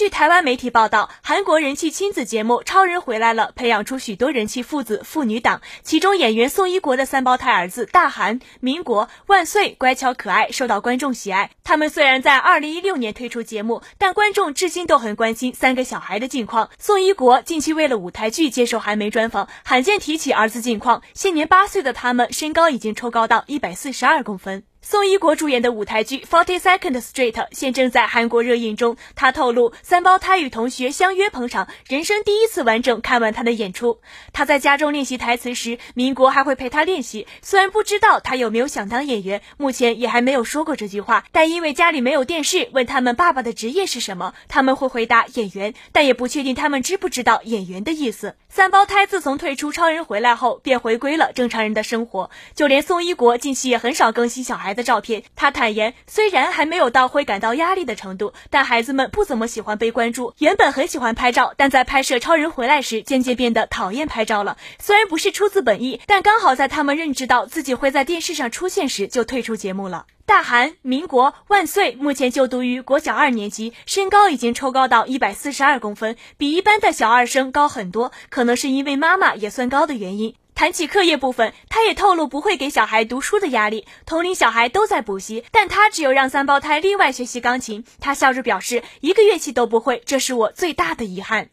据台湾媒体报道，韩国人气亲子节目《超人回来了》培养出许多人气父子父女档，其中演员宋一国的三胞胎儿子大韩、民国、万岁乖巧可爱，受到观众喜爱。他们虽然在2016年推出节目，但观众至今都很关心三个小孩的近况。宋一国近期为了舞台剧接受韩媒专访，罕见提起儿子近况。现年8岁的他们，身高已经抽高到142公分。宋一国主演的舞台剧《42nd Street》现正在韩国热映中。他透露，三胞胎与同学相约捧场，人生第一次完整看完他的演出。他在家中练习台词时，民国还会陪他练习。虽然不知道他有没有想当演员，目前也还没有说过这句话，但因为家里没有电视，问他们爸爸的职业是什么，他们会回答演员，但也不确定他们知不知道演员的意思。三胞胎自从退出《超人回来》后，便回归了正常人的生活。就连宋一国近期也很少更新小孩的照片，他坦言，虽然还没有到会感到压力的程度，但孩子们不怎么喜欢被关注。原本很喜欢拍照，但在拍摄《超人回来》时，渐渐变得讨厌拍照了。虽然不是出自本意，但刚好在他们认知到自己会在电视上出现时，就退出节目了。大韩、民国、万岁目前就读于国小2年级，身高已经抽高到142公分，比一般的小二生高很多，可能是因为妈妈也算高的原因。谈起课业部分，他也透露不会给小孩读书的压力，同龄小孩都在补习，但他只有让三胞胎另外学习钢琴。他笑着表示，一个乐器都不会，这是我最大的遗憾。